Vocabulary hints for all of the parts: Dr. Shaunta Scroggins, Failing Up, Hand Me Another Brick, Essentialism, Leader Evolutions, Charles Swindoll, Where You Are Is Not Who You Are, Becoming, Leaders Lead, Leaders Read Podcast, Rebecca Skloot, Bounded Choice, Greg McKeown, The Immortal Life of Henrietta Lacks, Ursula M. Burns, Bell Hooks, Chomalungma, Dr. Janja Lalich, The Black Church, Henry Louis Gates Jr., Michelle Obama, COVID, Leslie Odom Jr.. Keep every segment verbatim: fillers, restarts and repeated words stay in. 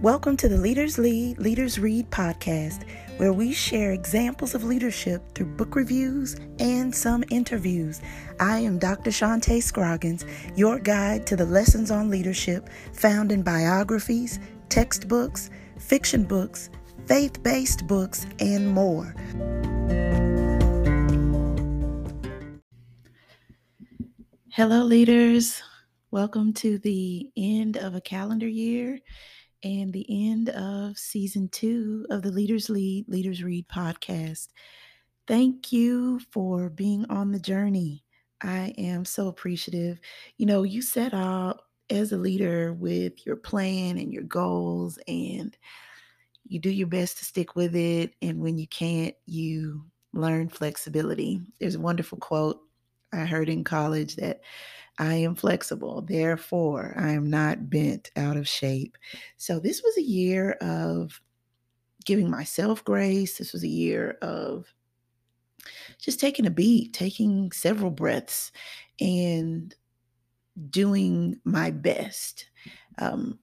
Welcome to the Leaders Lead, Leaders Read podcast, where we share examples of leadership through book reviews and some interviews. I am Doctor Shaunta Scroggins, your guide to the lessons on leadership found in biographies, textbooks, fiction books, faith-based books, and more. Hello, leaders. Welcome to the end of a calendar year and the end of season two of the Leaders Lead, Leaders Read podcast. Thank you for being on the journey. I am so appreciative. You know, you set out as a leader with your plan and your goals, and you do your best to stick with it. And when you can't, you learn flexibility. There's a wonderful quote I heard in college that I am flexible, therefore I am not bent out of shape. So this was a year of giving myself grace. This was a year of just taking a beat, taking several breaths, and doing my best, um,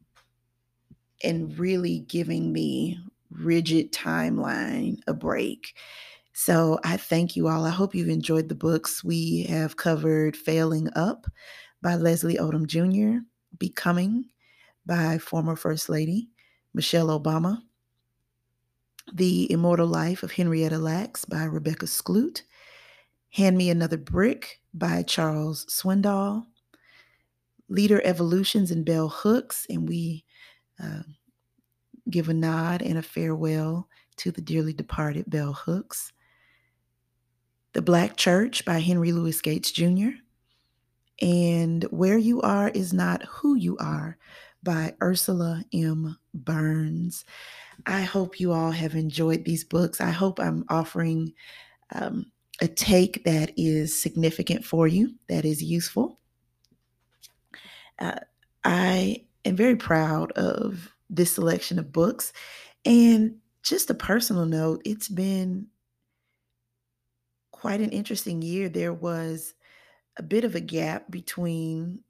and really giving the rigid timeline a break. So I thank you all. I hope you've enjoyed the books. We have covered Failing Up by Leslie Odom Junior, Becoming by former First Lady Michelle Obama, The Immortal Life of Henrietta Lacks by Rebecca Skloot, Hand Me Another Brick by Charles Swindoll, Leader Evolutions and Bell Hooks, and we uh, give a nod and a farewell to the dearly departed Bell Hooks. The Black Church by Henry Louis Gates Junior, and Where You Are Is Not Who You Are by Ursula M. Burns. I hope you all have enjoyed these books. I hope I'm offering um, a take that is significant for you, that is useful. Uh, I am very proud of this selection of books. And just a personal note, it's been quite an interesting year. There was a bit of a gap between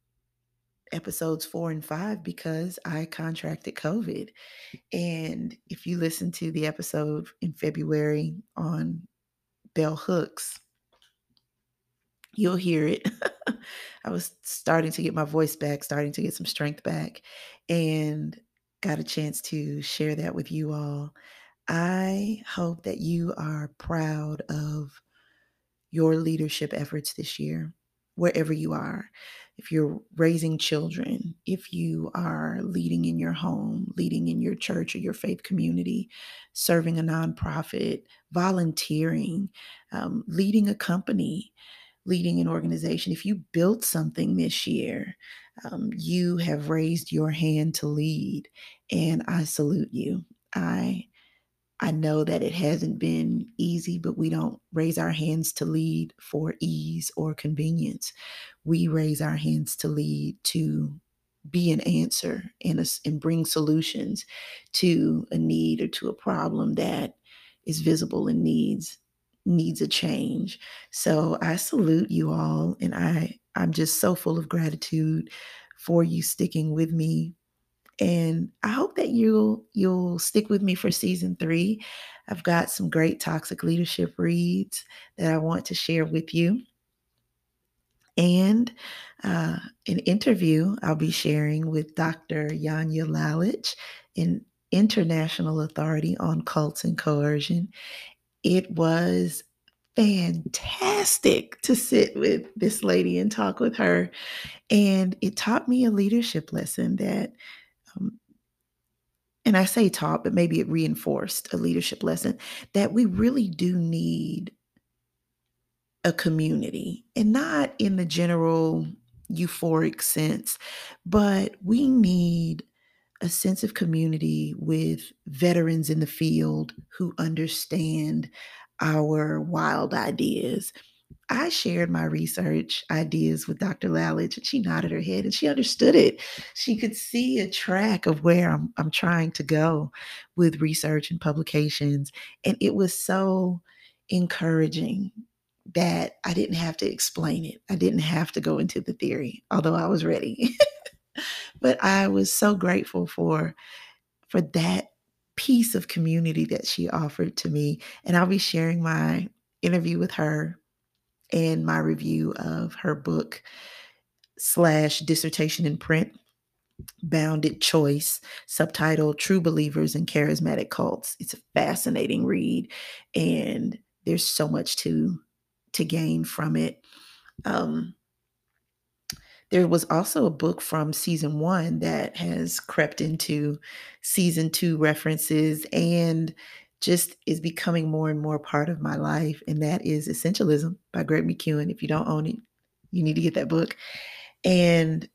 episodes four and five because I contracted COVID. And if you listen to the episode in February on Bell Hooks, you'll hear it. I was starting to get my voice back, starting to get some strength back, and got a chance to share that with you all. I hope that you are proud of your leadership efforts this year, wherever you are. If you're raising children, if you are leading in your home, leading in your church or your faith community, serving a nonprofit, volunteering, um, leading a company, leading an organization. If you built something this year, um, you have raised your hand to lead, and I salute you. I I know that it hasn't been easy, but we don't raise our hands to lead for ease or convenience. We raise our hands to lead to be an answer and, a, and bring solutions to a need or to a problem that is visible and needs needs a change. So I salute you all, and I, I'm just so full of gratitude for you sticking with me. And I hope that you'll you'll stick with me for season three. I've got some great toxic leadership reads that I want to share with you. And uh, an interview I'll be sharing with Doctor Janja Lalich, an international authority on cults and coercion. It was fantastic to sit with this lady and talk with her. And it taught me a leadership lesson that Um, and I say taught, but maybe it reinforced a leadership lesson that we really do need a community, and not in the general euphoric sense, but we need a sense of community with veterans in the field who understand our wild ideas. I shared my research ideas with Doctor Lalich, and she nodded her head and she understood it. She could see a track of where I'm, I'm trying to go with research and publications. And it was so encouraging that I didn't have to explain it. I didn't have to go into the theory, although I was ready. But I was so grateful for for that piece of community that she offered to me. And I'll be sharing my interview with her and my review of her book slash dissertation in print, Bounded Choice, subtitled True Believers in Charismatic Cults. It's a fascinating read, and there's so much to to gain from it. Um, there was also a book from season one that has crept into season two references and just is becoming more and more part of my life. And that is Essentialism by Greg McKeown. If you don't own it, you need to get that book. And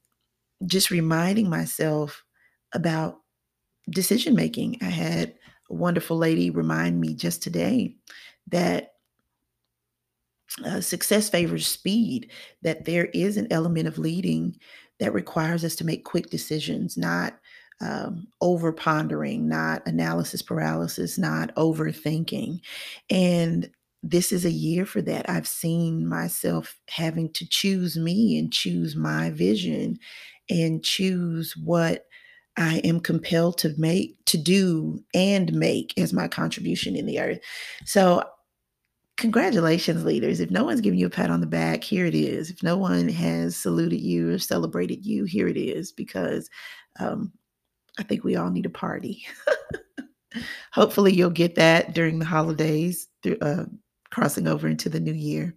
just reminding myself about decision making. I had a wonderful lady remind me just today that uh, success favors speed, that there is an element of leading that requires us to make quick decisions, not um, over pondering, not analysis paralysis, not overthinking. And this is a year for that. I've seen myself having to choose me and choose my vision and choose what I am compelled to make, to do and make as my contribution in the earth. So congratulations, leaders. If no one's giving you a pat on the back, here it is. If no one has saluted you or celebrated you, here it is, because um, I think we all need a party. Hopefully you'll get that during the holidays, through, uh, crossing over into the new year.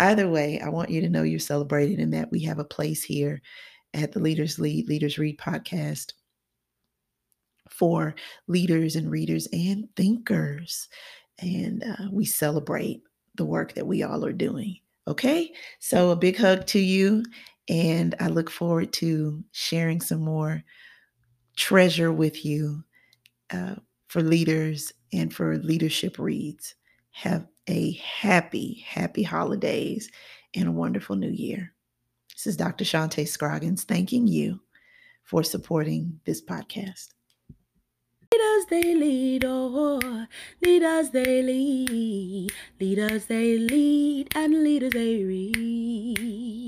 Either way, I want you to know you're celebrated and that we have a place here at the Leaders Lead, Leaders Read podcast for leaders and readers and thinkers. And uh, we celebrate the work that we all are doing. Okay, so a big hug to you. And I look forward to sharing some more treasure with you uh, for leaders and for leadership reads. Have a happy, happy holidays and a wonderful new year. This is Doctor Shaunta Scroggins thanking you for supporting this podcast. Lead us, they lead, oh, lead us, they lead, lead us, they lead, and leaders, they read.